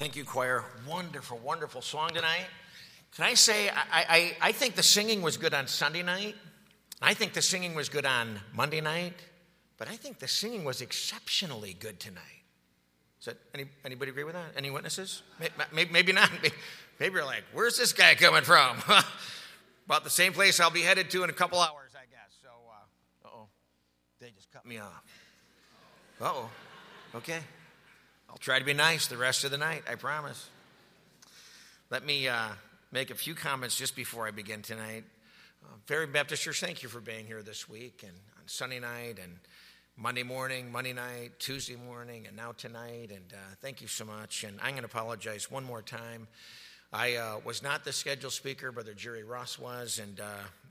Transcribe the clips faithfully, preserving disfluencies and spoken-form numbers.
Thank you, choir. Wonderful, wonderful song tonight. Can I say, I, I, I think the singing was good on Sunday night. I think the singing was good on Monday night. But I think the singing was exceptionally good tonight. Is that, any, anybody agree with that? Any witnesses? Maybe, maybe not. Maybe you're like, where's this guy coming from? About the same place I'll be headed to in a couple hours, I guess. So, uh, uh-oh. They just cut me off. Uh-oh. Okay. I'll try to be nice the rest of the night, I promise. Let me uh, make a few comments just before I begin tonight. Uh, Fairhaven Baptist Church, thank you for being here this week and on Sunday night and Monday morning, Monday night, Tuesday morning, and now tonight. And uh, thank you so much. And I'm going to apologize one more time. I uh, was not the scheduled speaker. Brother Jerry Ross was, and uh,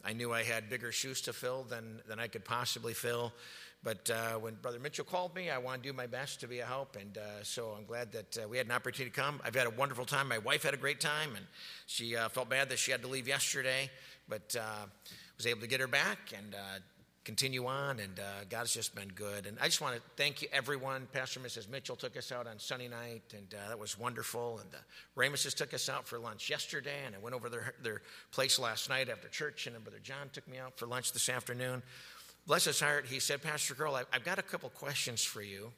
I knew I had bigger shoes to fill than, than I could possibly fill. But uh, when Brother Mitchell called me, I wanted to do my best to be a help, and uh, so I'm glad that uh, we had an opportunity to come. I've had a wonderful time. My wife had a great time, and she uh, felt bad that she had to leave yesterday, but uh, was able to get her back and uh, continue on, and uh, God has just been good. And I just want to thank you, everyone. Pastor and Missus Mitchell took us out on Sunday night, and uh, that was wonderful. And the Rameses took us out for lunch yesterday, and I went over their, their place last night after church, and then Brother John took me out for lunch this afternoon. Bless his heart, he said, Pastor Girl, I've got a couple questions for you.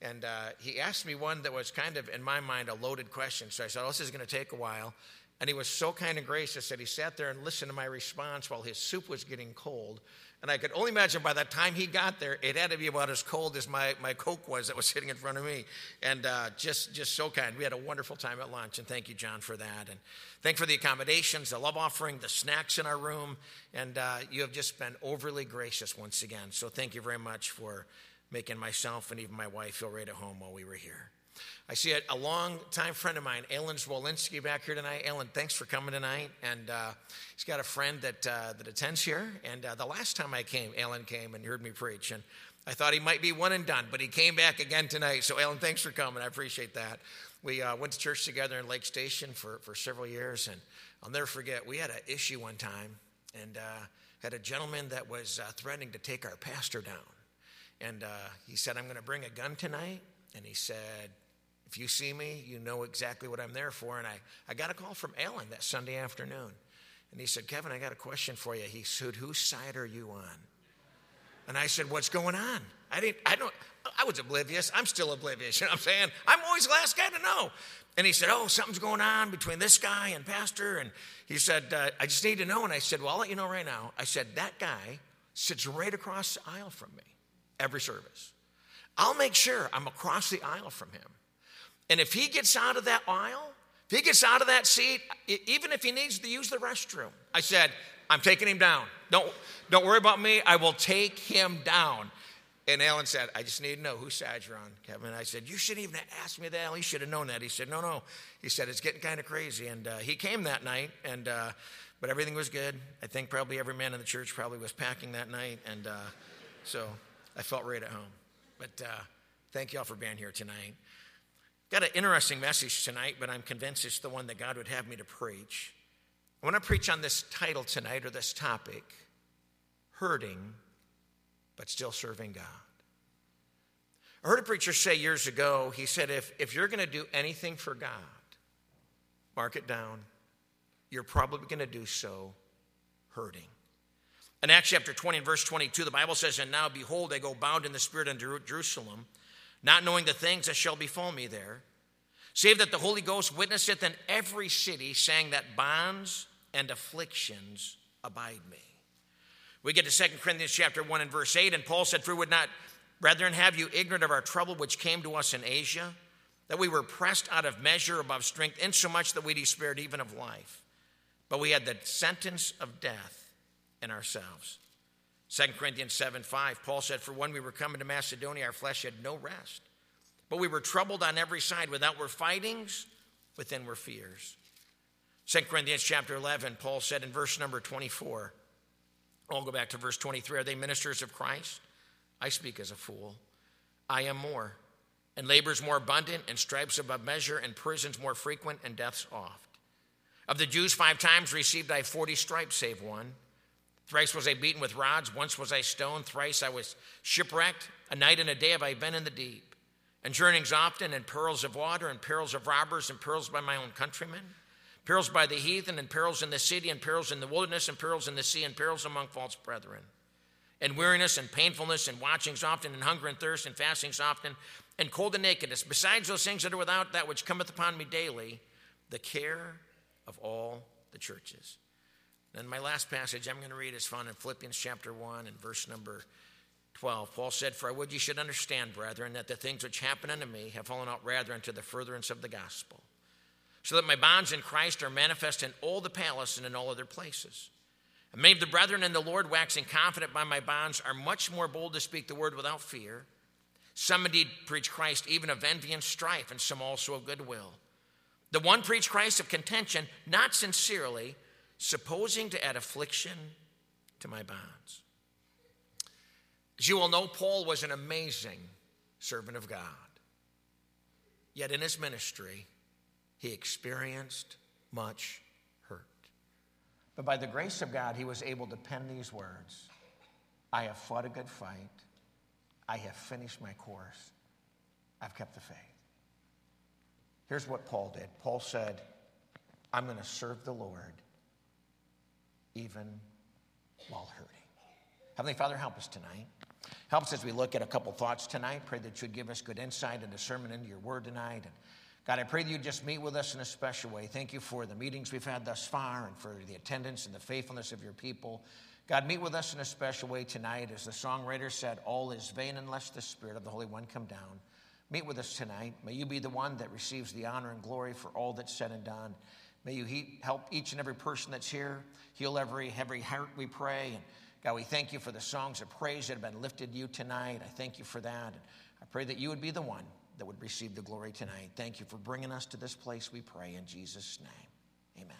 And uh, he asked me one that was kind of, in my mind, a loaded question. So I said, oh, this is going to take a while. And he was so kind and gracious that he sat there and listened to my response while his soup was getting cold. And I could only imagine by the time he got there, it had to be about as cold as my, my Coke was that was sitting in front of me. And uh, just just so kind. We had a wonderful time at lunch, and thank you, John, for that. And thank you for the accommodations, the love offering, the snacks in our room. And uh, you have just been overly gracious once again. So thank you very much for making myself and even my wife feel right at home while we were here. I see a, a long-time friend of mine, Alan Zwolinski, back here tonight. Alan, thanks for coming tonight. And uh, he's got a friend that uh, that attends here. And uh, the last time I came, Alan came and heard me preach. And I thought he might be one and done, but he came back again tonight. So, Alan, thanks for coming. I appreciate that. We uh, went to church together in Lake Station for, for several years. And I'll never forget, we had an issue one time and uh, had a gentleman that was uh, threatening to take our pastor down. And uh, he said, I'm going to bring a gun tonight. And he said, if you see me, you know exactly what I'm there for. And I, I got a call from Alan that Sunday afternoon. And he said, Kevin, I got a question for you. He said, whose side are you on? And I said, what's going on? I didn't, I don't, I was oblivious. I'm still oblivious. You know what I'm saying? I'm always the last guy to know. And he said, oh, something's going on between this guy and pastor. And he said, uh, I just need to know. And I said, well, I'll let you know right now. I said, that guy sits right across the aisle from me every service. I'll make sure I'm across the aisle from him. And if he gets out of that aisle, if he gets out of that seat, even if he needs to use the restroom, I said, I'm taking him down. Don't, don't worry about me. I will take him down. And Alan said, I just need to know whose side you're on, Kevin. And I said, you shouldn't even have asked me that. Alan, you should have known that. He said, no, no. He said, it's getting kind of crazy. And uh, he came that night, and uh, but everything was good. I think probably every man in the church probably was packing that night. And uh, so I felt right at home. But uh, thank you all for being here tonight. Got an interesting message tonight, but I'm convinced it's the one that God would have me to preach. I want to preach on this title tonight, or this topic, hurting but still serving God. I heard a preacher say years ago, he said, if, if you're going to do anything for God, mark it down, you're probably going to do so hurting. In Acts chapter twenty and verse twenty-two, the Bible says, and now behold, I go bound in the Spirit unto Jerusalem, not knowing the things that shall befall me there, save that the Holy Ghost witnesseth in every city, saying that bonds and afflictions abide me. We get to Second Corinthians chapter one and verse eight, and Paul said, for we would not, brethren, have you ignorant of our trouble which came to us in Asia, that we were pressed out of measure above strength, insomuch that we despaired even of life. But we had the sentence of death in ourselves. Second Corinthians seven five, Paul said, for when we were coming to Macedonia, our flesh had no rest, but we were troubled on every side. Without were fightings, within were fears. Second Corinthians chapter eleven, Paul said in verse number twenty-four, I'll go back to verse twenty-three, are they ministers of Christ? I speak as a fool. I am more, and labors more abundant, and stripes above measure, and prisons more frequent, and deaths oft. Of the Jews five times received I forty stripes, save one. Thrice was I beaten with rods, once was I stoned, thrice I was shipwrecked. A night and a day have I been in the deep. and journeyings often, and perils of water, and perils of robbers, and perils by my own countrymen, perils by the heathen, and perils in the city, and perils in the wilderness, and perils in the sea, and perils among false brethren, and weariness, and painfulness, and watchings often, and hunger, and thirst, and fastings often, and cold and nakedness. Besides those things that are without, that which cometh upon me daily, the care of all the churches. And my last passage I'm going to read is found in Philippians chapter one and verse number twelve. Paul said, "For I would ye should understand, brethren, that the things which happen unto me have fallen out rather unto the furtherance of the gospel, so that my bonds in Christ are manifest in all the palace and in all other places. And many of the brethren in the Lord, waxing confident by my bonds, are much more bold to speak the word without fear. Some indeed preach Christ even of envy and strife, and some also of goodwill. The one preached Christ of contention, not sincerely, supposing to add affliction to my bonds." As you all know, Paul was an amazing servant of God. Yet in his ministry, he experienced much hurt. But by the grace of God, he was able to pen these words: "I have fought a good fight. I have finished my course. I've kept the faith." Here's what Paul did. Paul said, "I'm going to serve the Lord even while hurting." Heavenly Father, help us tonight. Help us as we look at a couple thoughts tonight. Pray that you'd give us good insight and discernment into your word tonight. And God, I pray that you'd just meet with us in a special way. Thank you for the meetings we've had thus far and for the attendance and the faithfulness of your people. God, meet with us in a special way tonight. As the songwriter said, all is vain unless the Spirit of the Holy One come down. Meet with us tonight. May you be the one that receives the honor and glory for all that's said and done. May you he- help each and every person that's here. Heal every, every heart, we pray. And God, we thank you for the songs of praise that have been lifted to you tonight. I thank you for that. And I pray that you would be the one that would receive the glory tonight. Thank you for bringing us to this place, we pray, in Jesus' name. Amen.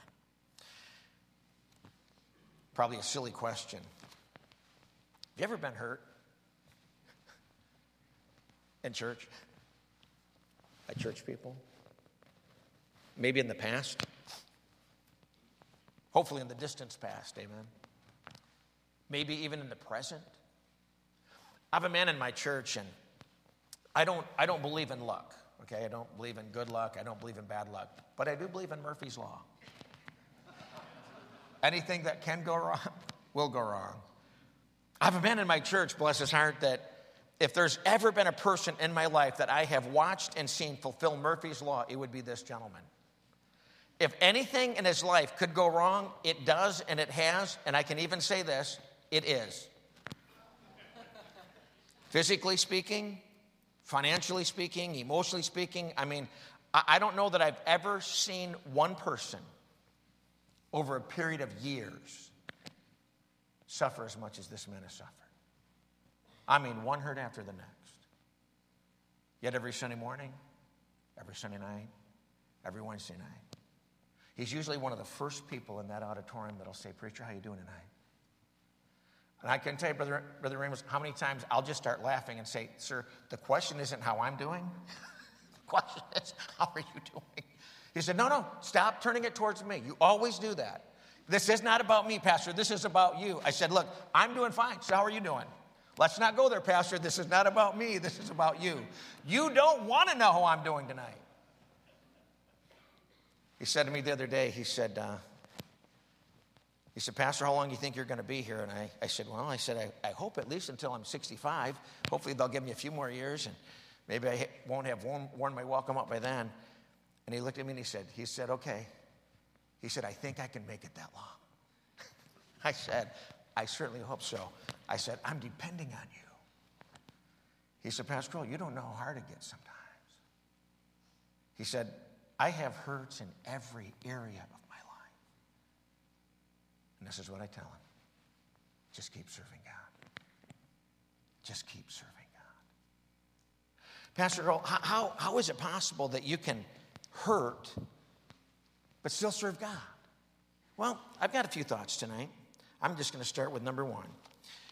Probably a silly question. Have you ever been hurt in church? By church people? Maybe in the past? Hopefully in the distant past, amen. Maybe even in the present. I have a man in my church, and I don't, I don't believe in luck, okay? I don't believe in good luck. I don't believe in bad luck. But I do believe in Murphy's Law. Anything that can go wrong will go wrong. I have a man in my church, bless his heart, that if there's ever been a person in my life that I have watched and seen fulfill Murphy's Law, it would be this gentleman. If anything in his life could go wrong, it does and it has, and I can even say this, it is. Physically speaking, financially speaking, emotionally speaking, I mean, I don't know that I've ever seen one person over a period of years suffer as much as this man has suffered. I mean, one hurt after the next. Yet every Sunday morning, every Sunday night, every Wednesday night, he's usually one of the first people in that auditorium that'll say, "Preacher, how you doing tonight?" And I can tell you, Brother, Brother Ramus, how many times I'll just start laughing and say, "Sir, the question isn't how I'm doing. The question is, how are you doing?" He said, no, no, stop turning it towards me. You always do that. This is not about me, Pastor. This is about you. I said, look, I'm doing fine. So how are you doing? Let's not go there, Pastor. This is not about me. This is about you. You don't want to know how I'm doing tonight. He said to me the other day, he said, uh, he said, "Pastor, how long do you think you're going to be here?" And I, I said, well, I said, I, I hope at least until I'm sixty-five. Hopefully they'll give me a few more years, and maybe I won't have worn, worn my welcome up by then. And he looked at me and he said, he said, okay. He said, "I think I can make it that long." I said, "I certainly hope so." I said, "I'm depending on you." He said, "Pastor, you don't know how hard it gets sometimes." He said, "I have hurts in every area of my life." And this is what I tell him. Just keep serving God. Just keep serving God. Pastor Earl, how, how, how is it possible that you can hurt but still serve God? Well, I've got a few thoughts tonight. I'm just going to start with number one.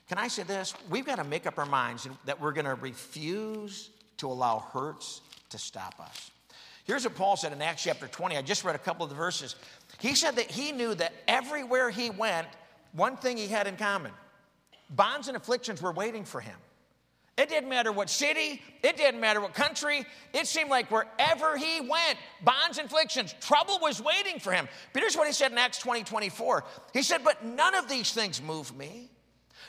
Can I say this? We've got to make up our minds that we're going to refuse to allow hurts to stop us. Here's what Paul said in Acts chapter twenty. I just read a couple of the verses. He said that he knew that everywhere he went, one thing he had in common: bonds and afflictions were waiting for him. It didn't matter what city. It didn't matter what country. It seemed like wherever he went, bonds, afflictions, trouble was waiting for him. But here's what he said in Acts twenty, twenty-four. He said, but none of these things move me.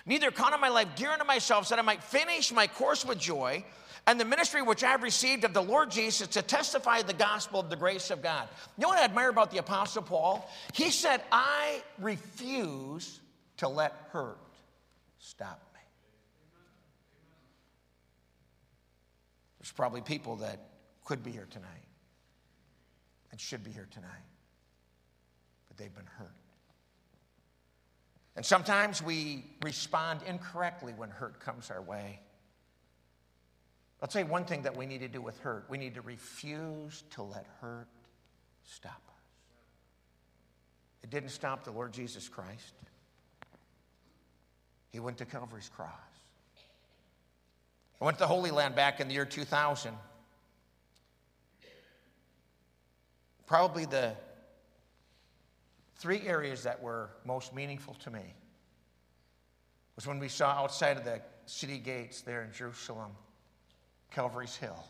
Neither count on my life dear unto myself, that I might finish my course with joy, and the ministry which I have received of the Lord Jesus to testify the gospel of the grace of God. You know what I admire about the Apostle Paul? He said, I refuse to let hurt stop me. There's probably people that could be here tonight and should be here tonight, but they've been hurt. And sometimes we respond incorrectly when hurt comes our way. I'll tell you one thing that we need to do with hurt. We need to refuse to let hurt stop us. It didn't stop the Lord Jesus Christ. He went to Calvary's cross. I went to the Holy Land back in the year two thousand. Probably the three areas that were most meaningful to me was when we saw outside of the city gates there in Jerusalem, Calvary's Hill.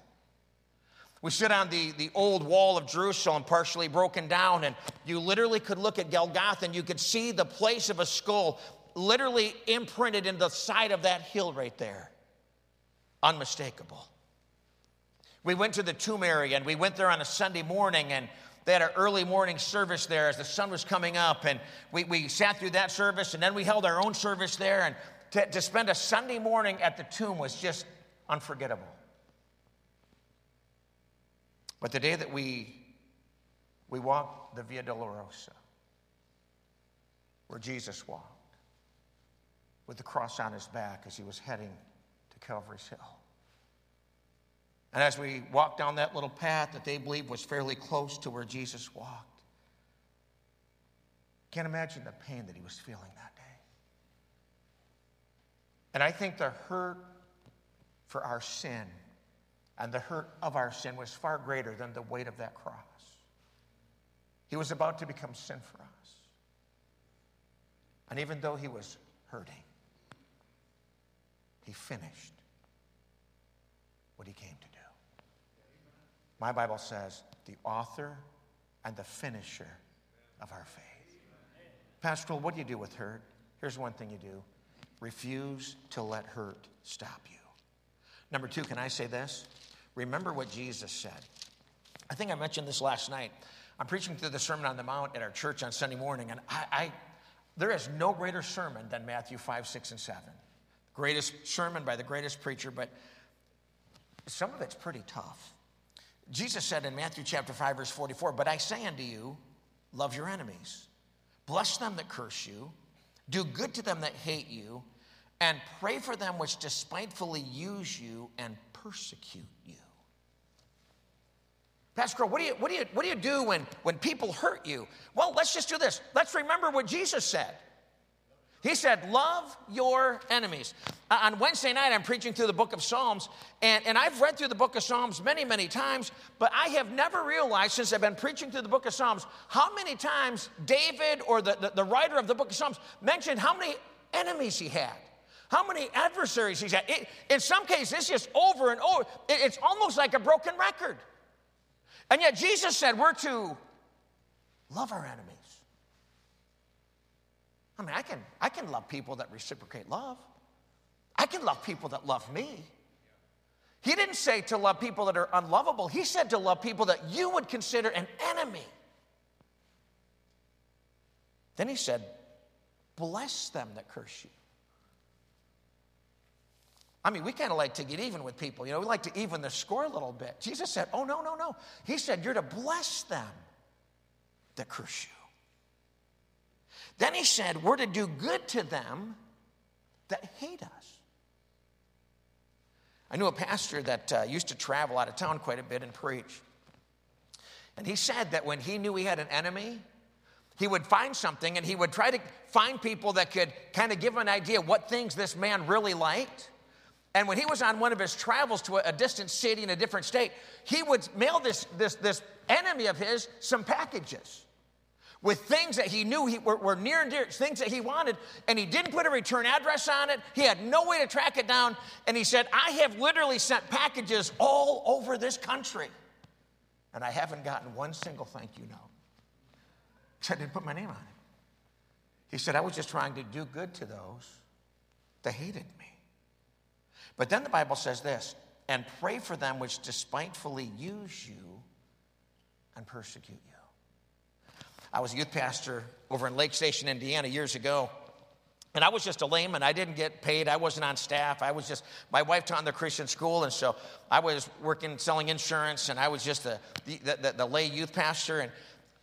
We stood on the, the old wall of Jerusalem, partially broken down, and you literally could look at Golgotha and you could see the place of a skull literally imprinted in the side of that hill right there. Unmistakable. We went to the tomb area, and we went there on a Sunday morning, and they had an early morning service there as the sun was coming up, and we, we sat through that service, and then we held our own service there, and to, to spend a Sunday morning at the tomb was just unforgettable. But the day that we, we walked the Via Dolorosa, where Jesus walked with the cross on his back as he was heading to Calvary's Hill. And as we walked down that little path that they believed was fairly close to where Jesus walked, can't imagine the pain that he was feeling that day. And I think the hurt for our sin and the hurt of our sin was far greater than the weight of that cross. He was about to become sin for us. And even though he was hurting, he finished what he came to do. My Bible says, the author and the finisher of our faith. Pastor, what do you do with hurt? Here's one thing you do. Refuse to let hurt stop you. Number two, can I say this? Remember what Jesus said. I think I mentioned this last night. I'm preaching through the Sermon on the Mount at our church on Sunday morning, and I, I there is no greater sermon than Matthew five, six, and seven. Greatest sermon by the greatest preacher, but some of it's pretty tough. Jesus said in Matthew chapter five, verse forty-four, but I say unto you, love your enemies. Bless them that curse you. Do good to them that hate you. And pray for them which despitefully use you and persecute you. Pastor, what do you, what do you, what do, you do when, when people hurt you? Well, let's just do this. Let's remember what Jesus said. He said, love your enemies. Uh, on Wednesday night, I'm preaching through the book of Psalms, and, and I've read through the book of Psalms many, many times, but I have never realized since I've been preaching through the book of Psalms how many times David or the, the, the writer of the book of Psalms mentioned how many enemies he had. How many adversaries he's had. It, in some cases, it's just over and over. It, it's almost like a broken record. And yet Jesus said we're to love our enemies. I mean, I can, I can love people that reciprocate love. I can love people that love me. He didn't say to love people that are unlovable. He said to love people that you would consider an enemy. Then he said, bless them that curse you. I mean, we kind of like to get even with people. You know, we like to even the score a little bit. Jesus said, oh, no, no, no. He said, you're to bless them that curse you. Then he said, we're to do good to them that hate us. I knew a pastor that uh, used to travel out of town quite a bit and preach. And he said that when he knew he had an enemy, he would find something and he would try to find people that could kind of give him an idea what things this man really liked. And when he was on one of his travels to a distant city in a different state, he would mail this, this, this enemy of his some packages. with things that he knew he were, were near and dear, things that he wanted, and he didn't put a return address on it. He had no way to track it down, and he said, I have literally sent packages all over this country, and I haven't gotten one single thank you note. So I didn't put my name on it. He said, I was just trying to do good to those that hated me. But then the Bible says this, and pray for them which despitefully use you and persecute you. I was a youth pastor over in Lake Station, Indiana, years ago, and I was just a layman. I didn't get paid. I wasn't on staff. I was just, my wife taught in the Christian school, and so I was working, selling insurance, and I was just the, the, the, the lay youth pastor. And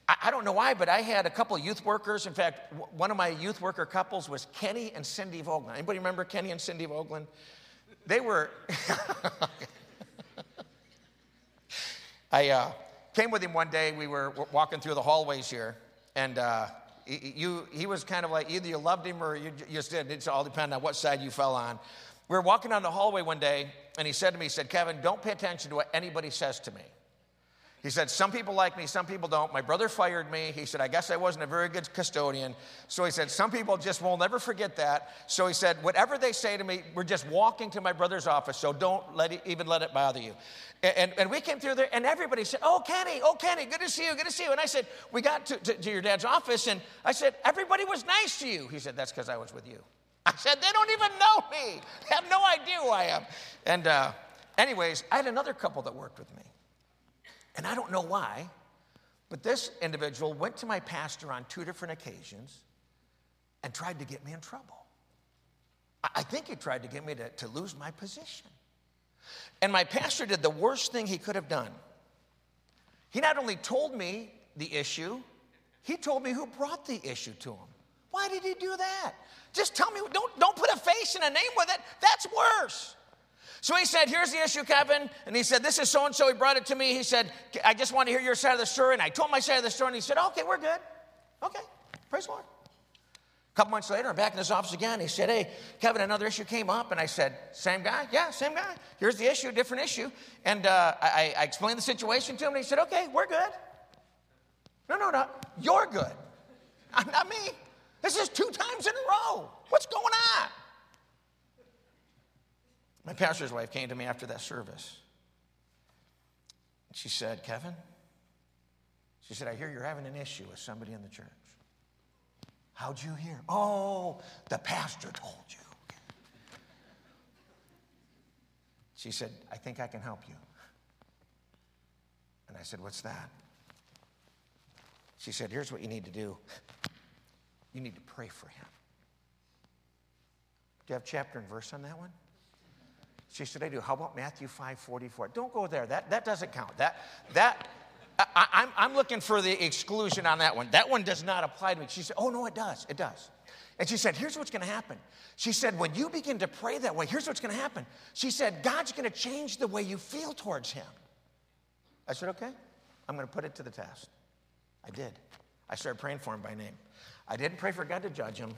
I, I don't know why, but I had a couple of youth workers. In fact, one of my youth worker couples was Kenny and Cindy Vogland. Anybody remember Kenny and Cindy Vogland? They were, I, uh, came with him one day. We were walking through the hallways here, and uh, you, he was kind of like, either you loved him or you just didn't. It all depended on what side you fell on. We were walking down the hallway one day, and he said to me, he said, Kevin, don't pay attention to what anybody says to me. He said, some people like me, some people don't. My brother fired me. He said, I guess I wasn't a very good custodian. So he said, some people just won't ever forget that. So he said, whatever they say to me, we're just walking to my brother's office, so don't let it, even let it bother you. And, and, and we came through there, and everybody said, oh, Kenny, oh, Kenny, good to see you, good to see you. And I said, we got to, to, to your dad's office, and I said, everybody was nice to you. He said, that's because I was with you. I said, they don't even know me. They have no idea who I am. And uh, anyways, I had another couple that worked with me. And I don't know why, but this individual went to my pastor on two different occasions and tried to get me in trouble. I think he tried to get me to, to lose my position. And my pastor did the worst thing he could have done. He not only told me the issue, he told me who brought the issue to him. Why did he do that? Just tell me, don't, don't put a face and a name with it. That's worse. So he said, here's the issue, Kevin. And he said, this is so-and-so. He brought it to me. He said, I just want to hear your side of the story. And I told my side of the story. And he said, okay, we're good. Okay, praise the Lord. A couple months later, I'm back in his office again. He said, hey, Kevin, another issue came up. And I said, same guy? Yeah, same guy. Here's the issue, different issue. And uh, I, I explained the situation to him. And he said, okay, we're good. No, no, no, you're good. Not me. This is two times in a row. What's going on? My pastor's wife came to me after that service. She said, Kevin, she said, I hear you're having an issue with somebody in the church. How'd you hear? Oh, the pastor told you. She said, I think I can help you. And I said, what's that? She said, here's what you need to do. You need to pray for him. Do you have chapter and verse on that one? She said, I do. How about Matthew five forty-four? Don't go there. That, that doesn't count. That, that I, I'm, I'm looking for the exclusion on that one. That one does not apply to me. She said, oh, no, it does. It does. And she said, here's what's going to happen. She said, when you begin to pray that way, here's what's going to happen. She said, God's going to change the way you feel towards him. I said, okay, I'm going to put it to the test. I did. I started praying for him by name. I didn't pray for God to judge him.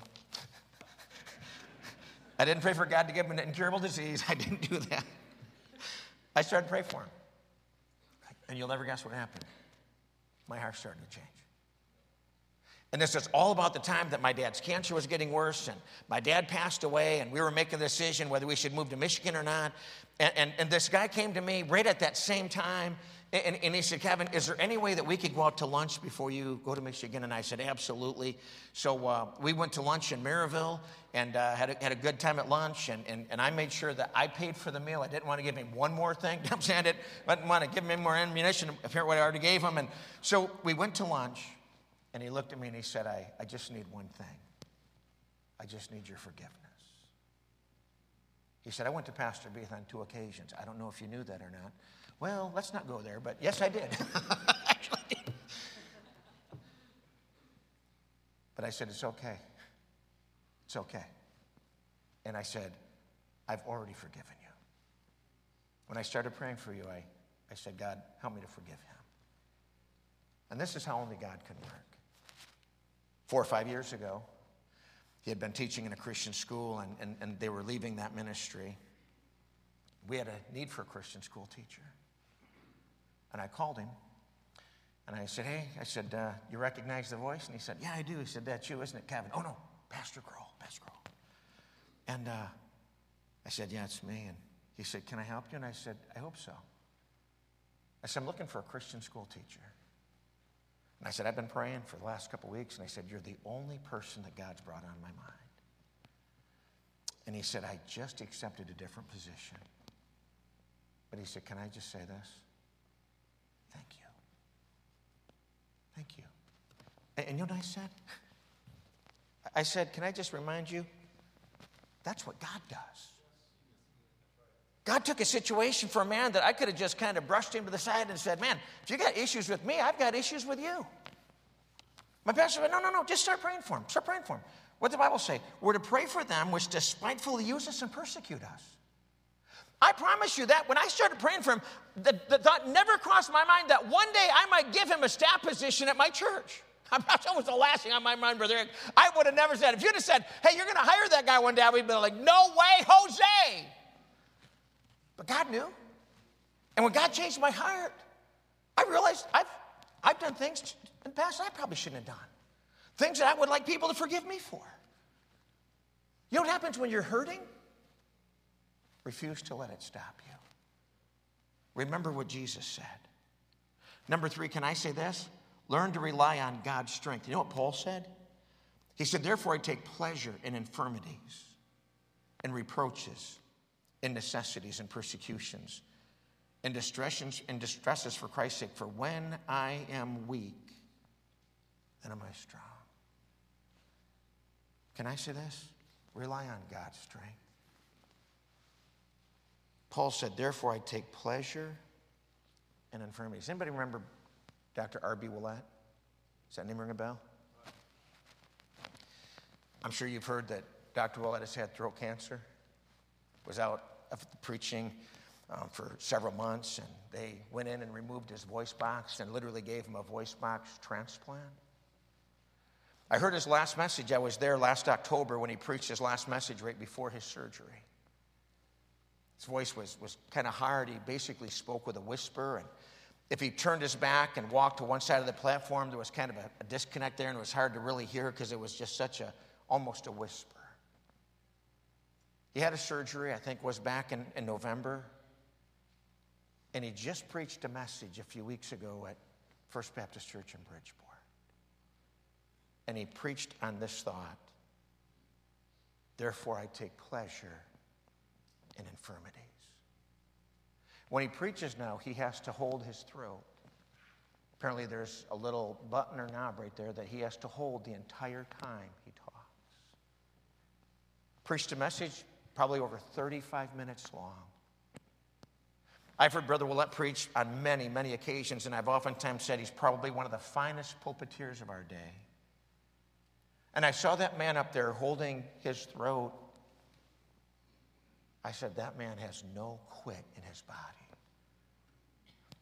I didn't pray for God to give him an incurable disease. I didn't do that. I started praying for him. And you'll never guess what happened. My heart started to change. And this is all about the time that my dad's cancer was getting worse, and my dad passed away, and we were making the decision whether we should move to Michigan or not. And, and, and this guy came to me right at that same time, and, and he said, Kevin, is there any way that we could go out to lunch before you go to Michigan? And I said, absolutely. So uh, we went to lunch in Maryville and uh, had, a, had a good time at lunch, and, and, and I made sure that I paid for the meal. I didn't want to give him one more thing. I'm saying I didn't, I didn't want to give him any more ammunition, apparently what I already gave him. And so we went to lunch. And he looked at me and he said, I, I just need one thing. I just need your forgiveness. He said, I went to Pastor Beath on two occasions. I don't know if you knew that or not. Well, let's not go there, but yes, I did. Actually, I did. But I said, it's okay. It's okay. And I said, I've already forgiven you. When I started praying for you, I, I said, God, help me to forgive him. And this is how only God can work. Four or five years ago, he had been teaching in a Christian school, and, and, and they were leaving that ministry. We had a need for a Christian school teacher. And I called him, And I said, hey, I said, uh, you recognize the voice? And he said, yeah, I do. He said, that's you, isn't it, Kevin? Oh, no, Pastor Kroll, Pastor Kroll. And uh, I said, yeah, it's me. And he said, can I help you? And I said, I hope so. I said, I'm looking for a Christian school teacher. And I said, I've been praying for the last couple weeks. And I said, you're the only person that God's brought on my mind. And he said, I just accepted a different position. But he said, can I just say this? Thank you. Thank you. And, and you know what I said? I said, can I just remind you? That's what God does. God took a situation for a man that I could have just kind of brushed him to the side and said, man, if you got issues with me, I've got issues with you. My pastor said, no, no, no, just start praying for him. Start praying for him. What did the Bible say? We're to pray for them which despitefully use us and persecute us. I promise you that when I started praying for him, the, the thought never crossed my mind that one day I might give him a staff position at my church. That was the last thing on my mind, Brother Eric. I would have never said, if you'd have said, hey, you're going to hire that guy one day, I would have been like, no way, Jose. But God knew. And when God changed my heart, I realized I've, I've done things in the past I probably shouldn't have done. Things that I would like people to forgive me for. You know what happens when you're hurting? Refuse to let it stop you. Remember what Jesus said. Number three, can I say this? Learn to rely on God's strength. You know what Paul said? He said, therefore I take pleasure in infirmities and reproaches and necessities and persecutions and distresses and distresses for Christ's sake. For when I am weak, then am I strong. Can I say this? Rely on God's strength. Paul said, therefore I take pleasure in infirmities. Anybody remember Doctor R B Ouellette? Does that name ring a bell? I'm sure you've heard that Doctor Ouellette has had throat cancer, was out of preaching um, for several months, and they went in and removed his voice box and literally gave him a voice box transplant. I heard his last message. I was there last October when he preached his last message right before his surgery. His voice was, was kind of hard. He basically spoke with a whisper. And if he turned his back and walked to one side of the platform, there was kind of a, a disconnect there, and it was hard to really hear because it was just such a, almost a whisper. He had a surgery, I think was back in, in November. And he just preached a message a few weeks ago at First Baptist Church in Bridgeport. And he preached on this thought. Therefore, I take pleasure and infirmities. When he preaches now, he has to hold his throat. Apparently there's a little button or knob right there that he has to hold the entire time he talks. Preached a message probably over thirty-five minutes long. I've heard Brother Ouellette preach on many, many occasions, and I've oftentimes said he's probably one of the finest pulpiteers of our day. And I saw that man up there holding his throat. I said, that man has no quit in his body.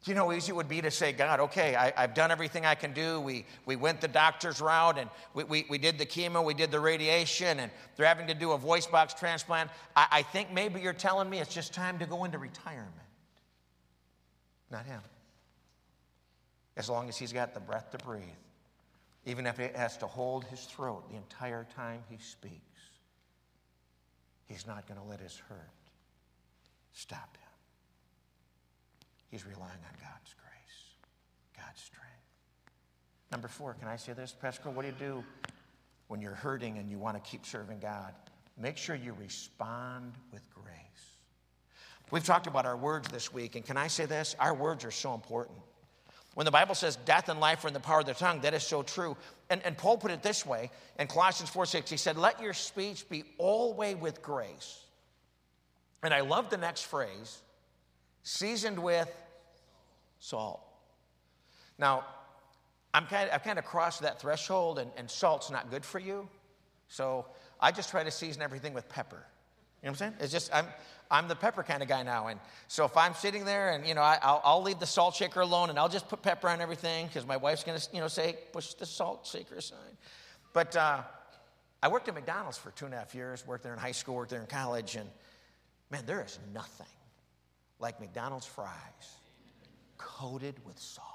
Do you know how easy it would be to say, God, okay, I, I've done everything I can do. We, we went the doctor's route, and we, we, we did the chemo, we did the radiation, and they're having to do a voice box transplant. I, I think maybe you're telling me it's just time to go into retirement. Not him. As long as he's got the breath to breathe, even if he has to hold his throat the entire time he speaks, he's not going to let his hurt stop him. He's relying on God's grace, God's strength. Number four, can I say this, Pastor? What do you do when you're hurting and you want to keep serving God? Make sure you respond with grace. We've talked about our words this week, and can I say this? Our words are so important. When the Bible says death and life are in the power of the tongue, that is so true. And, and Paul put it this way in Colossians four six. He said, let your speech be always with grace. And I love the next phrase, seasoned with salt. Now, I'm kind of, I've kind of crossed that threshold, and, and salt's not good for you. So I just try to season everything with pepper. You know what I'm saying? It's just, I'm I'm the pepper kind of guy now. And so if I'm sitting there and, you know, I, I'll, I'll leave the salt shaker alone and I'll just put pepper on everything because my wife's going to, you know, say, push the salt shaker aside. But uh, I worked at McDonald's for two and a half years, worked there in high school, worked there in college. And, man, there is nothing like McDonald's fries coated with salt.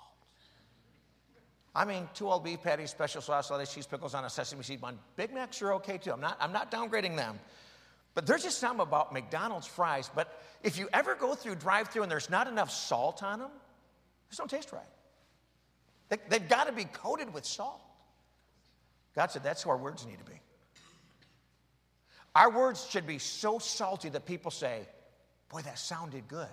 I mean, two old beef patties, special sauce, lettuce, cheese, pickles on a sesame seed bun. Big Macs are okay, too. I'm not, I'm not downgrading them. But there's just something about McDonald's fries. But if you ever go through drive-thru and there's not enough salt on them, they just don't taste right. They, they've got to be coated with salt. God said, that's who our words need to be. Our words should be so salty that people say, boy, that sounded good.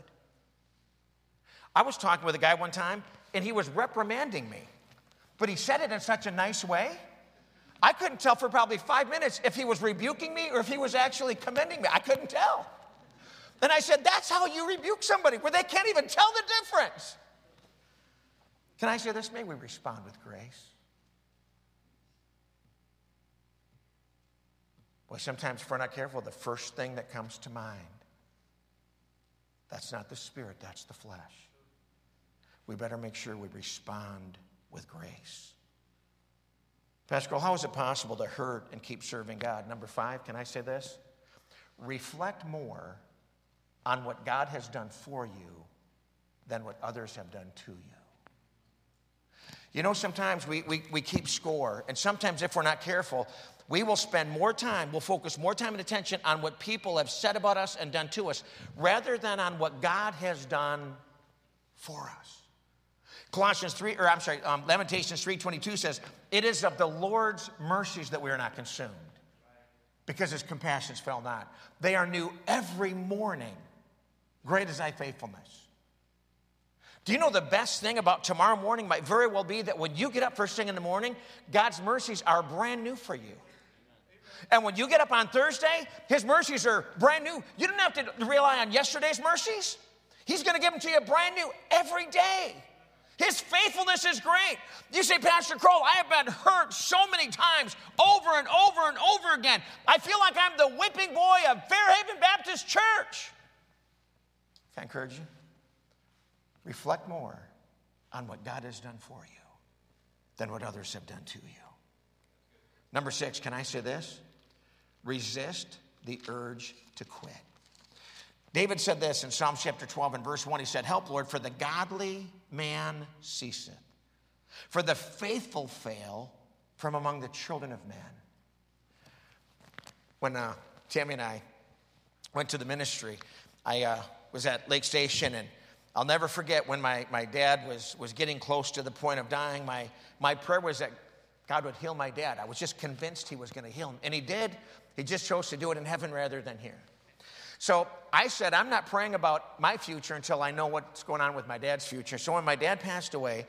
I was talking with a guy one time, and he was reprimanding me. But he said it in such a nice way, I couldn't tell for probably five minutes if he was rebuking me or if he was actually commending me. I couldn't tell. And I said, that's how you rebuke somebody, where they can't even tell the difference. Can I say this? May we respond with grace. Boy, sometimes if we're not careful, the first thing that comes to mind, that's not the spirit, that's the flesh. We better make sure we respond with grace. Pastor Cole, how is it possible to hurt and keep serving God? Number five, can I say this? Reflect more on what God has done for you than what others have done to you. You know, sometimes we, we, we keep score, and sometimes if we're not careful, we will spend more time, we'll focus more time and attention on what people have said about us and done to us rather than on what God has done for us. Colossians three, or I'm sorry, um, Lamentations three twenty-two says, it is of the Lord's mercies that we are not consumed, because his compassions fail not. They are new every morning. Great is thy faithfulness. Do you know the best thing about tomorrow morning might very well be that when you get up first thing in the morning, God's mercies are brand new for you. And when you get up on Thursday, his mercies are brand new. You don't have to rely on yesterday's mercies. He's going to give them to you brand new every day. His faithfulness is great. You say, Pastor Crowell, I have been hurt so many times over and over and over again. I feel like I'm the whipping boy of Fairhaven Baptist Church. Can I encourage you? Reflect more on what God has done for you than what others have done to you. Number six, can I say this? Resist the urge to quit. David said this in Psalms chapter twelve and verse one. He said, help, Lord, for the godly man ceaseth, for the faithful fail from among the children of men. When uh, Tammy and I went to the ministry, I uh, was at Lake Station, and I'll never forget when my, my dad was, was getting close to the point of dying, my, my prayer was that God would heal my dad. I was just convinced he was going to heal him, and he did. He just chose to do it in heaven rather than here. So I said, I'm not praying about my future until I know what's going on with my dad's future. So when my dad passed away,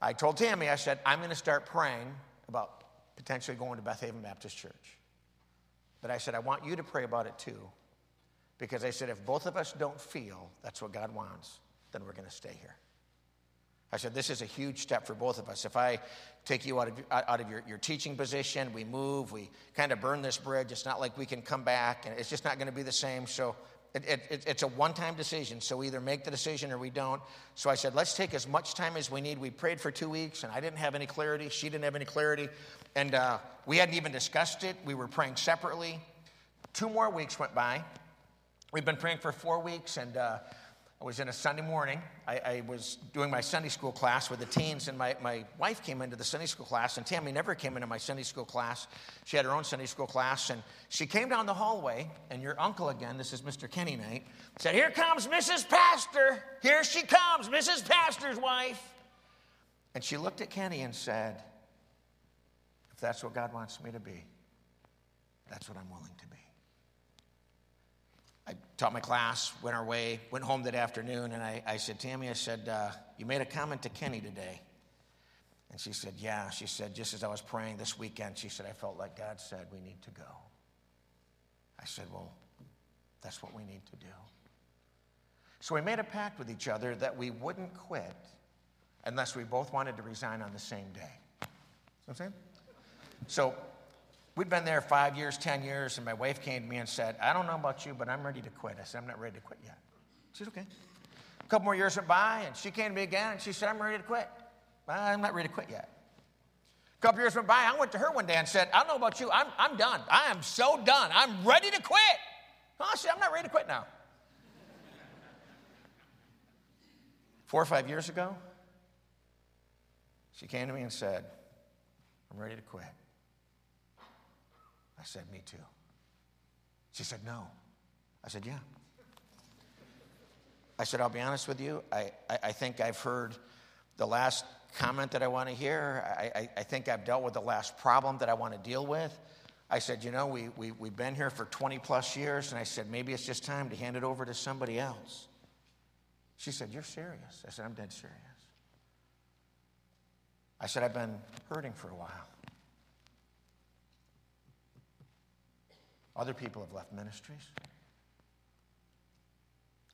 I told Tammy, I said, I'm going to start praying about potentially going to Fairhaven Baptist Church. But I said, I want you to pray about it too. Because I said, if both of us don't feel that's what God wants, then we're going to stay here. I said, this is a huge step for both of us. If I take you out of, out of your, your teaching position, we move, we kind of burn this bridge. It's not like we can come back, and it's just not going to be the same. So it, it, it's a one-time decision. So we either make the decision or we don't. So I said, let's take as much time as we need. We prayed for two weeks, and I didn't have any clarity. She didn't have any clarity. And uh, we hadn't even discussed it. We were praying separately. Two more weeks went by. We've been praying for four weeks, and Uh, I was in a Sunday morning. I, I was doing my Sunday school class with the teens, and my, my wife came into the Sunday school class, and Tammy never came into my Sunday school class. She had her own Sunday school class, and she came down the hallway, and your uncle again, this is Mister Kenny Knight, said, here comes Missus Pastor. Here she comes, Missus Pastor's wife. And she looked at Kenny and said, if that's what God wants me to be, that's what I'm willing to be. I taught my class, went our way, went home that afternoon, and I, I said, Tammy, I said, uh, you made a comment to Kenny today. And she said, yeah. She said, just as I was praying this weekend, she said, I felt like God said we need to go. I said, well, that's what we need to do. So we made a pact with each other that we wouldn't quit unless we both wanted to resign on the same day. You know what I'm saying? So we'd been there five years, ten years, and my wife came to me and said, I don't know about you, but I'm ready to quit. I said, I'm not ready to quit yet. She said, okay. A couple more years went by, and she came to me again, and she said, I'm ready to quit. I'm not ready to quit yet. A couple years went by. I went to her one day and said, I don't know about you. I'm, I'm done. I am so done. I'm ready to quit. Huh? She said, I'm not ready to quit now. Four or five years ago, She came to me and said, I'm ready to quit. I said, me too. She said, no. I said, yeah. I said, I'll be honest with you. I, I, I think I've heard the last comment that I want to hear. I, I, I think I've dealt with the last problem that I want to deal with. I said, you know, we, we, we've been here for twenty plus years. And I said, maybe it's just time to hand it over to somebody else. She said, you're serious. I said, I'm dead serious. I said, I've been hurting for a while. Other people have left ministries.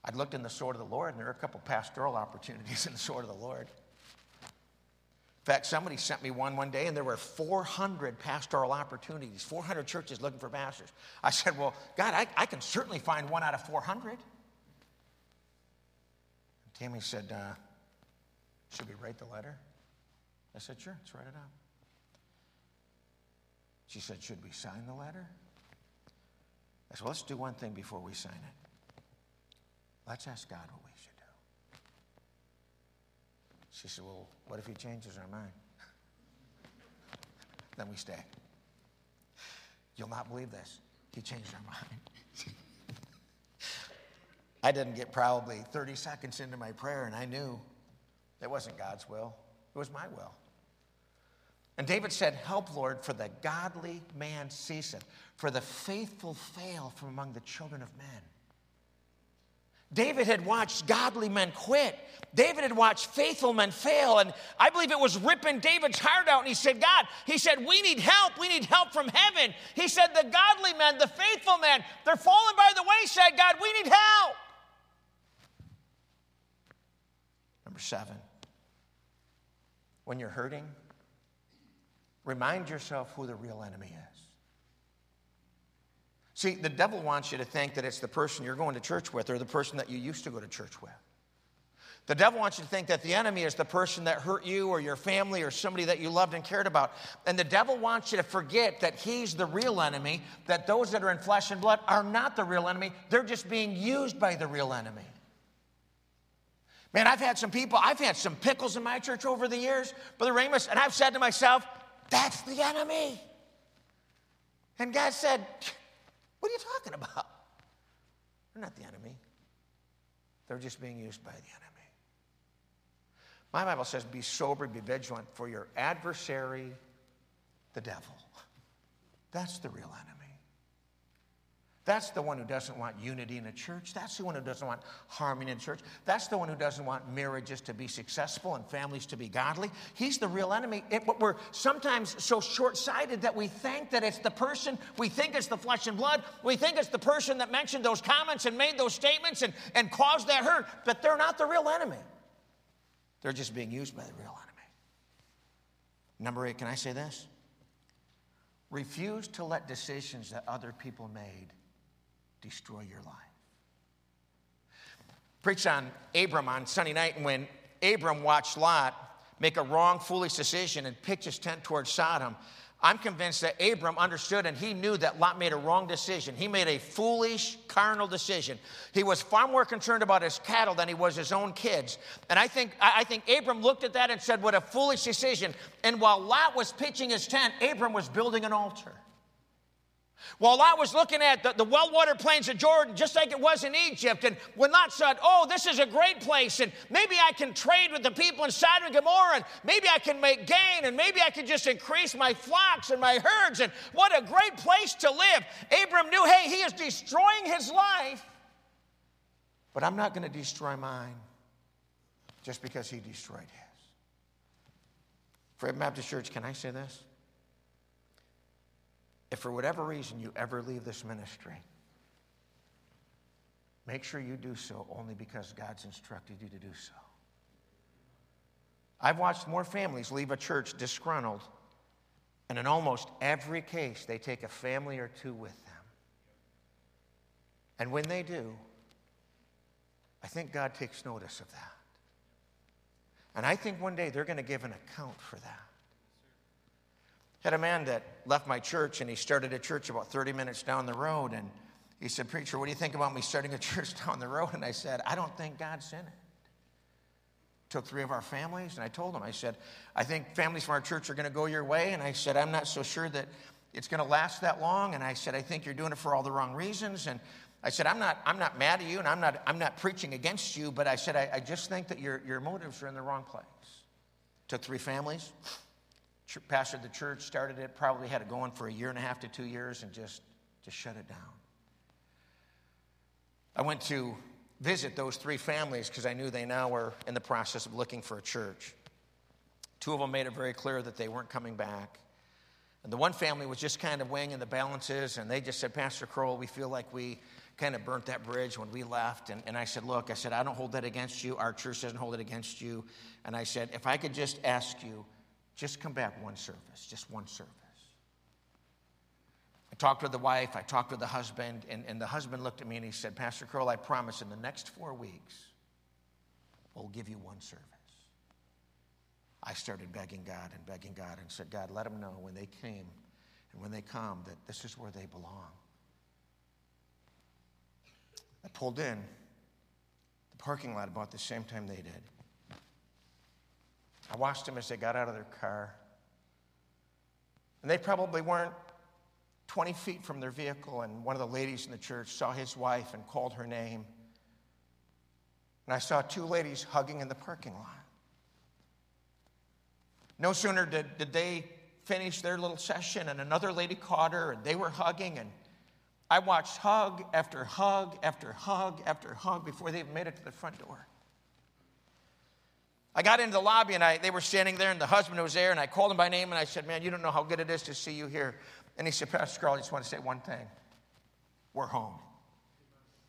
I'd looked in the Sword of the Lord, and there were a couple pastoral opportunities in the Sword of the Lord. In fact, somebody sent me one one day, and there were four hundred pastoral opportunities, four hundred churches looking for pastors. I said, well, God, I, I can certainly find one out of four hundred. And Tammy said, uh, should we write the letter? I said, sure, let's write it up. She said, should we sign the letter? I said, well, let's do one thing before we sign it. Let's ask God what we should do. She said, well, what if he changes our mind? Then we stay. You'll not believe this. He changed our mind. I didn't get probably thirty seconds into my prayer, and I knew it wasn't God's will. It was my will. And David said, help, Lord, for the godly man ceaseth, for the faithful fail from among the children of men. David had watched godly men quit. David had watched faithful men fail. And I believe it was ripping David's heart out. And he said, God, he said, we need help. We need help from heaven. He said, the godly men, the faithful men, they're falling by the wayside. God, we need help. Number seven, when you're hurting, remind yourself who the real enemy is. See, the devil wants you to think that it's the person you're going to church with or the person that you used to go to church with. The devil wants you to think that the enemy is the person that hurt you or your family or somebody that you loved and cared about. And the devil wants you to forget that he's the real enemy, that those that are in flesh and blood are not the real enemy. They're just being used by the real enemy. Man, I've had some people, I've had some pickles in my church over the years, Brother Ramus, and I've said to myself, that's the enemy. And God said, what are you talking about? They're not the enemy. They're just being used by the enemy. My Bible says, be sober, be vigilant, for your adversary, the devil. That's the real enemy. That's the one who doesn't want unity in a church. That's the one who doesn't want harmony in a church. That's the one who doesn't want marriages to be successful and families to be godly. He's the real enemy. It, we're sometimes so short-sighted that we think that it's the person, we think it's the flesh and blood, we think it's the person that mentioned those comments and made those statements and, and caused that hurt, but they're not the real enemy. They're just being used by the real enemy. Number eight, can I say this? Refuse to let decisions that other people made destroy your life. Preached on Abram on Sunday night, and when Abram watched Lot make a wrong, foolish decision and pitch his tent towards Sodom, I'm convinced that Abram understood and he knew that Lot made a wrong decision. He made a foolish, carnal decision. He was far more concerned about his cattle than he was his own kids. And I think, I think Abram looked at that and said, what a foolish decision. And while Lot was pitching his tent, Abram was building an altar. While Lot was looking at the, the well-watered plains of Jordan, just like it was in Egypt, and when Lot said, oh, this is a great place, and maybe I can trade with the people in Sodom and Gomorrah, and maybe I can make gain, and maybe I can just increase my flocks and my herds, and what a great place to live. Abram knew, hey, he is destroying his life, but I'm not going to destroy mine just because he destroyed his. Fairhaven Baptist Church, can I say this? If for whatever reason you ever leave this ministry, make sure you do so only because God's instructed you to do so. I've watched more families leave a church disgruntled, and in almost every case, they take a family or two with them. And when they do, I think God takes notice of that. And I think one day they're going to give an account for that. Had a man that left my church, and he started a church about thirty minutes down the road. And he said, preacher, what do you think about me starting a church down the road? And I said, I don't think God sent it. took three of our families, and I told them, I said, I think families from our church are going to go your way. And I said, I'm not so sure that it's going to last that long. And I said, I think you're doing it for all the wrong reasons. And I said, I'm not, I'm not mad at you, and I'm not, I'm not preaching against you, but I said, I, I just think that your, your motives are in the wrong place. Took three families, pastored the church, started it, probably had it going for a year and a half to two years, and just, just shut it down. I went to visit those three families because I knew they now were in the process of looking for a church. Two of them made it very clear that they weren't coming back. And the one family was just kind of weighing in the balances, and they just said, Pastor Crowell, we feel like we kind of burnt that bridge when we left. And, and I said, look, I said, I don't hold that against you. Our church doesn't hold it against you. And I said, if I could just ask you, just come back one service, just one service. I talked with the wife, I talked with the husband, and, and the husband looked at me and he said, Pastor Crowell, I promise in the next four weeks, we'll give you one service. I started begging God and begging God and said, God, let them know when they came and when they come that this is where they belong. I pulled in the parking lot about the same time they did. I watched them as they got out of their car. And they probably weren't twenty feet from their vehicle, and one of the ladies in the church saw his wife and called her name. And I saw two ladies hugging in the parking lot. No sooner did, did they finish their little session, and another lady caught her, and they were hugging, and I watched hug after hug after hug after hug before they even made it to the front door. I got into the lobby, and I, they were standing there, and the husband was there, and I called him by name, and I said, man, you don't know how good it is to see you here. And he said, Pastor Crowell, I just want to say one thing. We're home.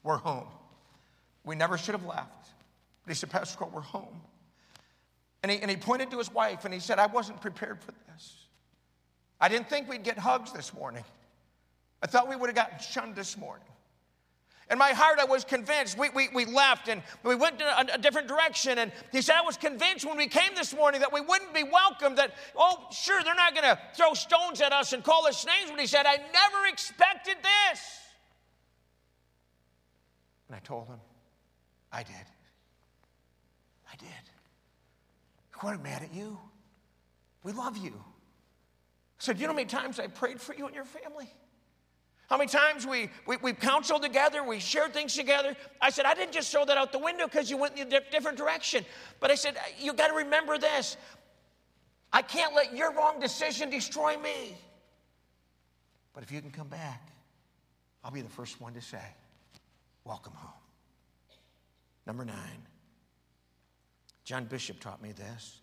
We're home. We never should have left. But he said, Pastor Crowell, we're home. And he, and he pointed to his wife, and he said, I wasn't prepared for this. I didn't think we'd get hugs this morning. I thought we would have gotten shunned this morning. In my heart, I was convinced. We, we, we left, and we went in a, a different direction. And he said, I was convinced when we came this morning that we wouldn't be welcomed, that, oh, sure, they're not going to throw stones at us and call us names. But he said, I never expected this. And I told him, I did. I did. We're not mad at you. We love you. I said, you know how many times I prayed for you and your family? How many times we, we, we counseled together, we shared things together. I said, I didn't just throw that out the window because you went in a different direction. But I said, you got to remember this. I can't let your wrong decision destroy me. But if you can come back, I'll be the first one to say, welcome home. Number nine, John Bishop taught me this.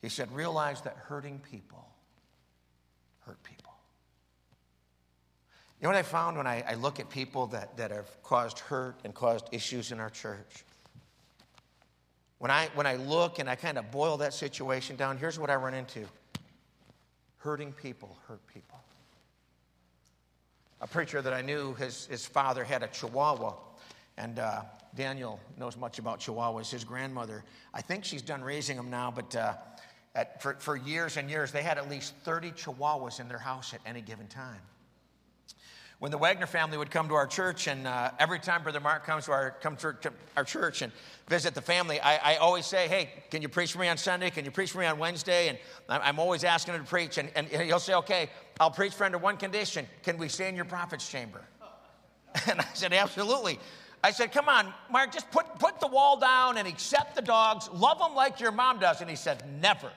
He said, realize that hurting people hurt people. You know what I found when I, I look at people that, that have caused hurt and caused issues in our church? When I, when I look and I kind of boil that situation down, here's what I run into. Hurting people hurt people. A preacher that I knew, his, his father had a Chihuahua. And uh, Daniel knows much about Chihuahuas. His grandmother, I think she's done raising them now, but uh, at, for, for years and years, they had at least thirty Chihuahuas in their house at any given time. When the Wagner family would come to our church, and uh, every time Brother Mark comes to our, come to our church and visit the family, I, I always say, hey, can you preach for me on Sunday? Can you preach for me on Wednesday? And I'm always asking him to preach, and, and he'll say, okay, I'll preach for under one condition. Can we stay in your prophet's chamber? And I said, absolutely. I said, come on, Mark, just put, put the wall down and accept the dogs. Love them like your mom does. And he said, never,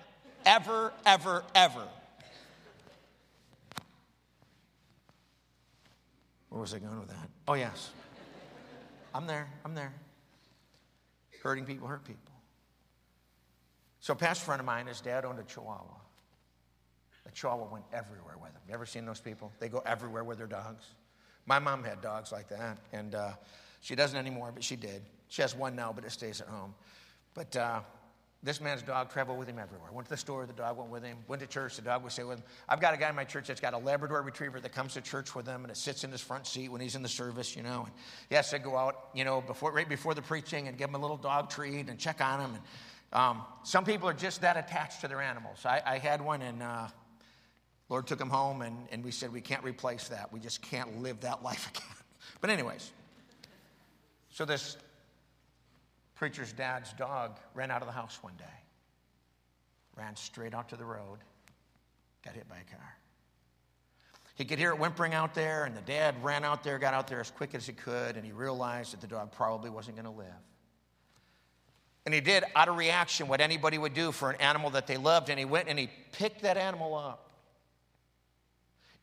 ever, ever, ever. Where was I going with that? Oh, yes. I'm there. I'm there. Hurting people hurt people. So a past friend of mine, his dad owned a Chihuahua. The Chihuahua went everywhere with him. You ever seen those people? They go everywhere with their dogs. My mom had dogs like that, and uh, she doesn't anymore, but she did. She has one now, but it stays at home. But uh, this man's dog traveled with him everywhere. Went to the store, the dog went with him. Went to church, the dog would stay with him. I've got a guy in my church that's got a Labrador retriever that comes to church with him, and it sits in his front seat when he's in the service, you know. And he has to go out, you know, before right before the preaching and give him a little dog treat and check on him. And um, some people are just that attached to their animals. I, I had one, and uh, Lord took him home, and, and we said we can't replace that. We just can't live that life again. But anyways, so this Preacher's dad's dog ran out of the house one day, ran straight out to the road, got hit by a car. He could hear it whimpering out there, and the dad ran out there, got out there as quick as he could, and he realized that the dog probably wasn't going to live. And he did, out of reaction, what anybody would do for an animal that they loved, and he went and he picked that animal up.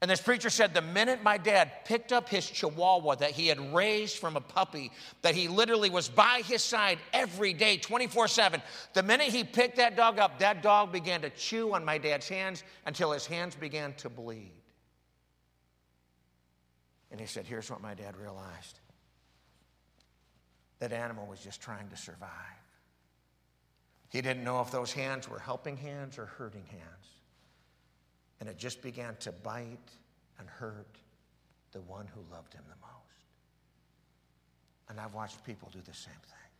And this preacher said, the minute my dad picked up his chihuahua that he had raised from a puppy, that he literally was by his side every day, twenty-four seven, the minute he picked that dog up, that dog began to chew on my dad's hands until his hands began to bleed. And he said, here's what my dad realized. That animal was just trying to survive. He didn't know if those hands were helping hands or hurting hands. And it just began to bite and hurt the one who loved him the most. And I've watched people do the same thing.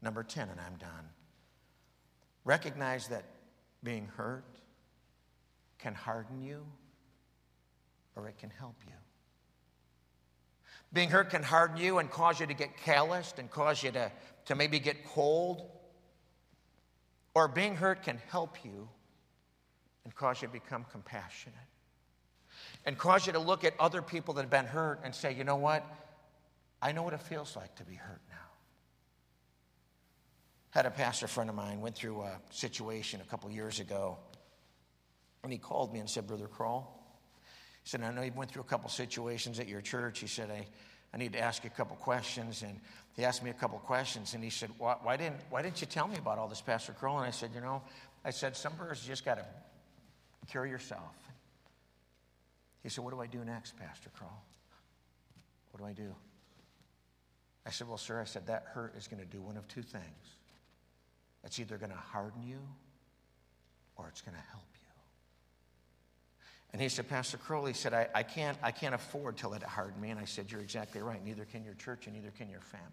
Number ten, and I'm done. Recognize that being hurt can harden you or it can help you. Being hurt can harden you and cause you to get calloused and cause you to, to maybe get cold. Or being hurt can help you and cause you to become compassionate, and cause you to look at other people that have been hurt and say, you know what? I know what it feels like to be hurt now. Had a pastor friend of mine went through a situation a couple years ago, and he called me and said, Brother Kroll, he said, I know you went through a couple situations at your church. He said, I, I need to ask you a couple questions. And he asked me a couple questions, and he said, why, why didn't why didn't you tell me about all this, Pastor Kroll? And I said, you know, I said, some birds just got to cure yourself. He said, what do I do next, Pastor Kroll? What do I do? I said, well, sir, I said, that hurt is going to do one of two things. It's either going to harden you or it's going to help you. And he said, Pastor Kroll, he said, I, I, can't, I can't afford to let it harden me. And I said, you're exactly right. Neither can your church and neither can your family.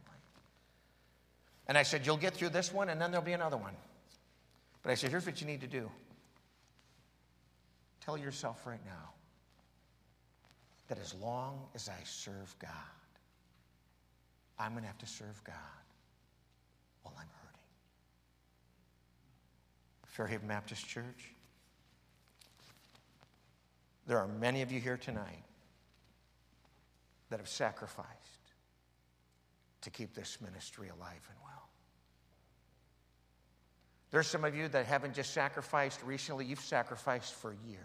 And I said, you'll get through this one and then there'll be another one. But I said, here's what you need to do. Tell yourself right now that as long as I serve God, I'm going to have to serve God while I'm hurting. Fairhaven Baptist Church, there are many of you here tonight that have sacrificed to keep this ministry alive and well. There's some of you that haven't just sacrificed recently, you've sacrificed for years,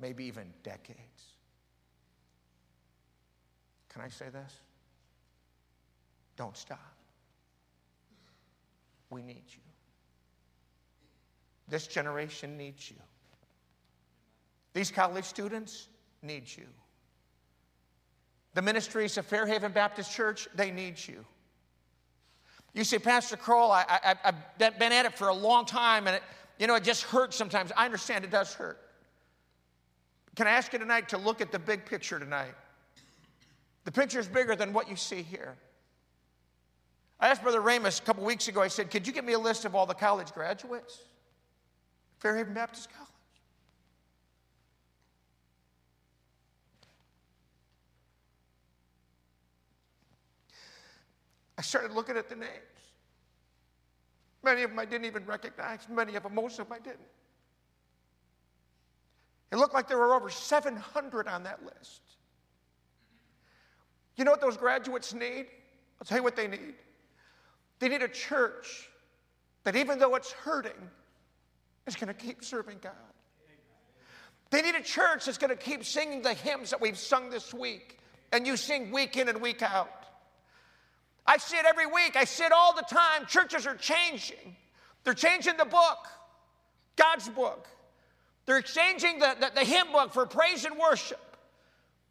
maybe even decades. Can I say this? Don't stop. We need you. This generation needs you. These college students need you. The ministries of Fairhaven Baptist Church, they need you. You say, Pastor Kroll, I, I, I've been at it for a long time, and it, you know, it just hurts sometimes. I understand it does hurt. Can I ask you tonight to look at the big picture tonight? The picture is bigger than what you see here. I asked Brother Ramus a couple weeks ago, I said, could you give me a list of all the college graduates? Fairhaven Baptist College. I started looking at the names. Many of them I didn't even recognize. Many of them, most of them I didn't. It looked like there were over seven hundred on that list. You know what those graduates need? I'll tell you what they need. They need a church that even though it's hurting, is going to keep serving God. They need a church that's going to keep singing the hymns that we've sung this week, and you sing week in and week out. I see it every week. I see it all the time. Churches are changing. They're changing the book, God's book. They're exchanging the, the, the hymn book for praise and worship.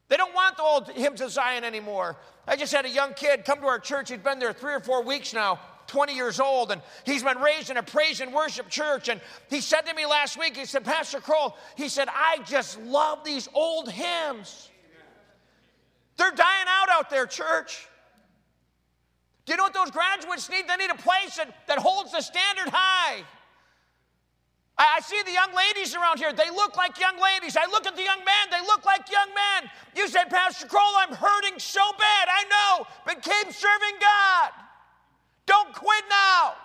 They don't want the old hymns of Zion anymore. I just had a young kid come to our church. He's been there three or four weeks now, twenty years old, and he's been raised in a praise and worship church. And he said to me last week, he said, Pastor Kroll, he said, I just love these old hymns. They're dying out out there, church. Do you know what those graduates need? They need a place that, that holds the standard high. I, I see the young ladies around here. They look like young ladies. I look at the young men. They look like young men. You say, Pastor Kroll, I'm hurting so bad. I know, but keep serving God. Don't quit now. I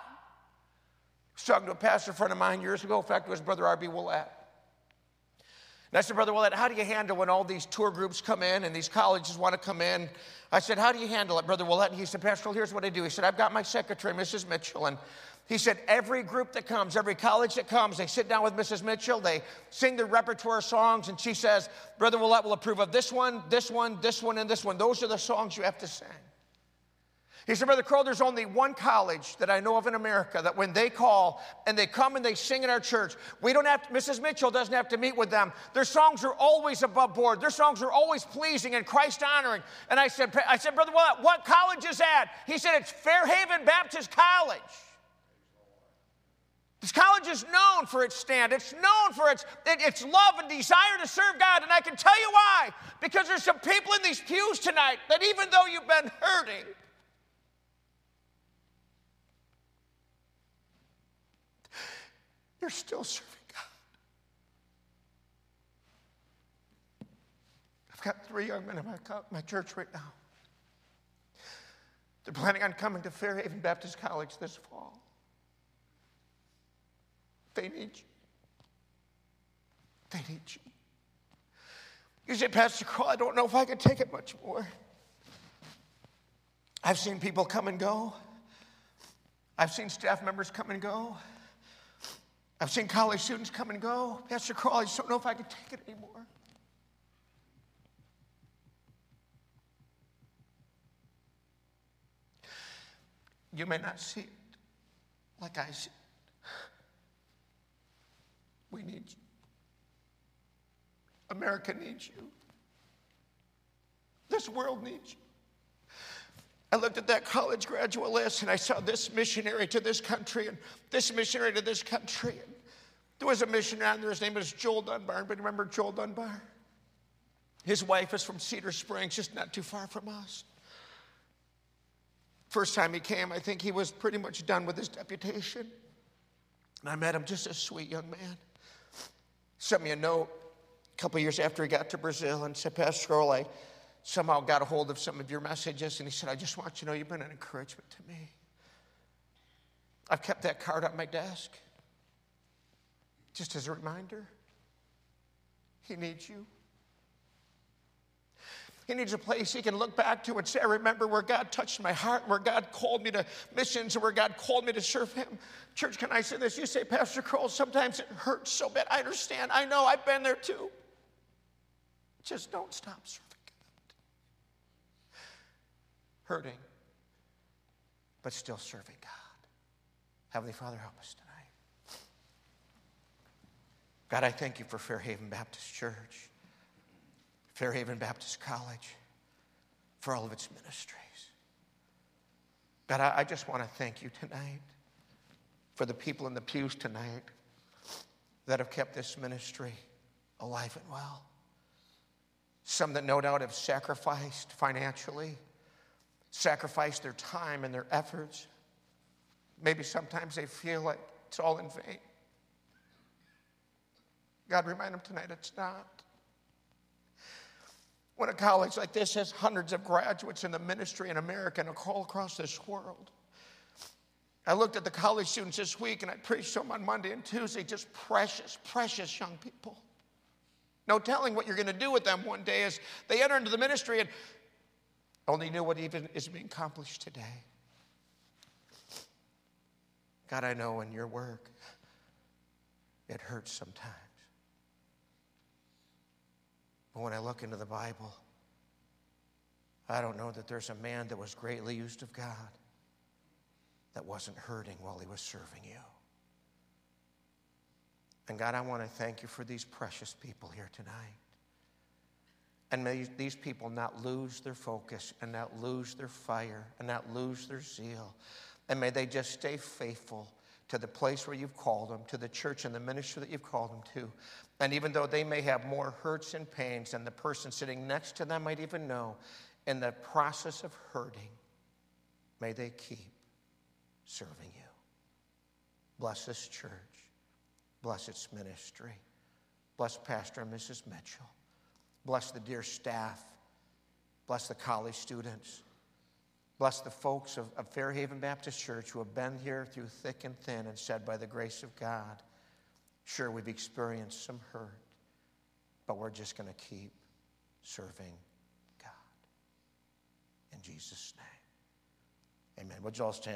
was talking to a pastor friend of mine years ago. In fact, it was Brother R B Ouellette. And I said, Brother Ouellette, how do you handle when all these tour groups come in and these colleges want to come in? I said, how do you handle it, Brother Ouellette? And he said, Pastor, here's what I do. He said, I've got my secretary, Missus Mitchell, and he said, every group that comes, every college that comes, they sit down with Missus Mitchell, they sing their repertoire songs, and she says, Brother Ouellette will approve of this one, this one, this one, and this one. Those are the songs you have to sing. He said, Brother Crow, there's only one college that I know of in America that when they call and they come and they sing in our church, we don't have to, Missus Mitchell doesn't have to meet with them. Their songs are always above board. Their songs are always pleasing and Christ-honoring. And I said, I said, Brother Ouellette, what college is that? He said, it's Fairhaven Baptist College. This college is known for its stand. It's known for its, its love and desire to serve God. And I can tell you why. Because there's some people in these pews tonight that even though you've been hurting, you're still serving God. I've got three young men in my, my church right now. They're planning on coming to Fairhaven Baptist College this fall. They need you. They need you. You say, Pastor Carl, I don't know if I can take it much more. I've seen people come and go. I've seen staff members come and go. I've seen college students come and go. Pastor Carl, I just don't know if I can take it anymore. You may not see it like I see it. We need you. America needs you. This world needs you. I looked at that college graduate list and I saw this missionary to this country and this missionary to this country. And there was a missionary on there. His name was Joel Dunbar. Anybody remember Joel Dunbar? His wife is from Cedar Springs, just not too far from us. First time he came, I think he was pretty much done with his deputation. And I met him, just a sweet young man. Sent me a note a couple years after he got to Brazil and said, Pastor Earl, I somehow got a hold of some of your messages. And he said, I just want you to know you've been an encouragement to me. I've kept that card on my desk just as a reminder. He needs you. He needs a place he can look back to and say, I remember where God touched my heart, where God called me to missions, and where God called me to serve him. Church, can I say this? You say, Pastor Kroll, sometimes it hurts so bad. I understand. I know. I've been there too. Just don't stop serving God. Hurting, but still serving God. Heavenly Father, help us tonight. God, I thank you for Fairhaven Baptist Church. Fairhaven Baptist College, for all of its ministries. God, I, I just want to thank you tonight for the people in the pews tonight that have kept this ministry alive and well. Some that no doubt have sacrificed financially, sacrificed their time and their efforts. Maybe sometimes they feel like it's all in vain. God, remind them tonight it's not. When a college like this has hundreds of graduates in the ministry in America and all across this world. I looked at the college students this week, and I preached to them on Monday and Tuesday, just precious, precious young people. No telling what you're going to do with them one day as they enter into the ministry and only knew what even is being accomplished today. God, I know in your work, it hurts sometimes. But when I look into the Bible, I don't know that there's a man that was greatly used of God that wasn't hurting while he was serving you. And God, I want to thank you for these precious people here tonight. And may these people not lose their focus and not lose their fire and not lose their zeal. And may they just stay faithful to the place where you've called them, to the church and the ministry that you've called them to. And even though they may have more hurts and pains than the person sitting next to them might even know, in the process of hurting, may they keep serving you. Bless this church. Bless its ministry. Bless Pastor and Missus Mitchell. Bless the dear staff. Bless the college students. Bless the folks of, of Fairhaven Baptist Church who have been here through thick and thin and said, by the grace of God, sure, we've experienced some hurt, but we're just going to keep serving God. In Jesus' name, amen. Would you all stand?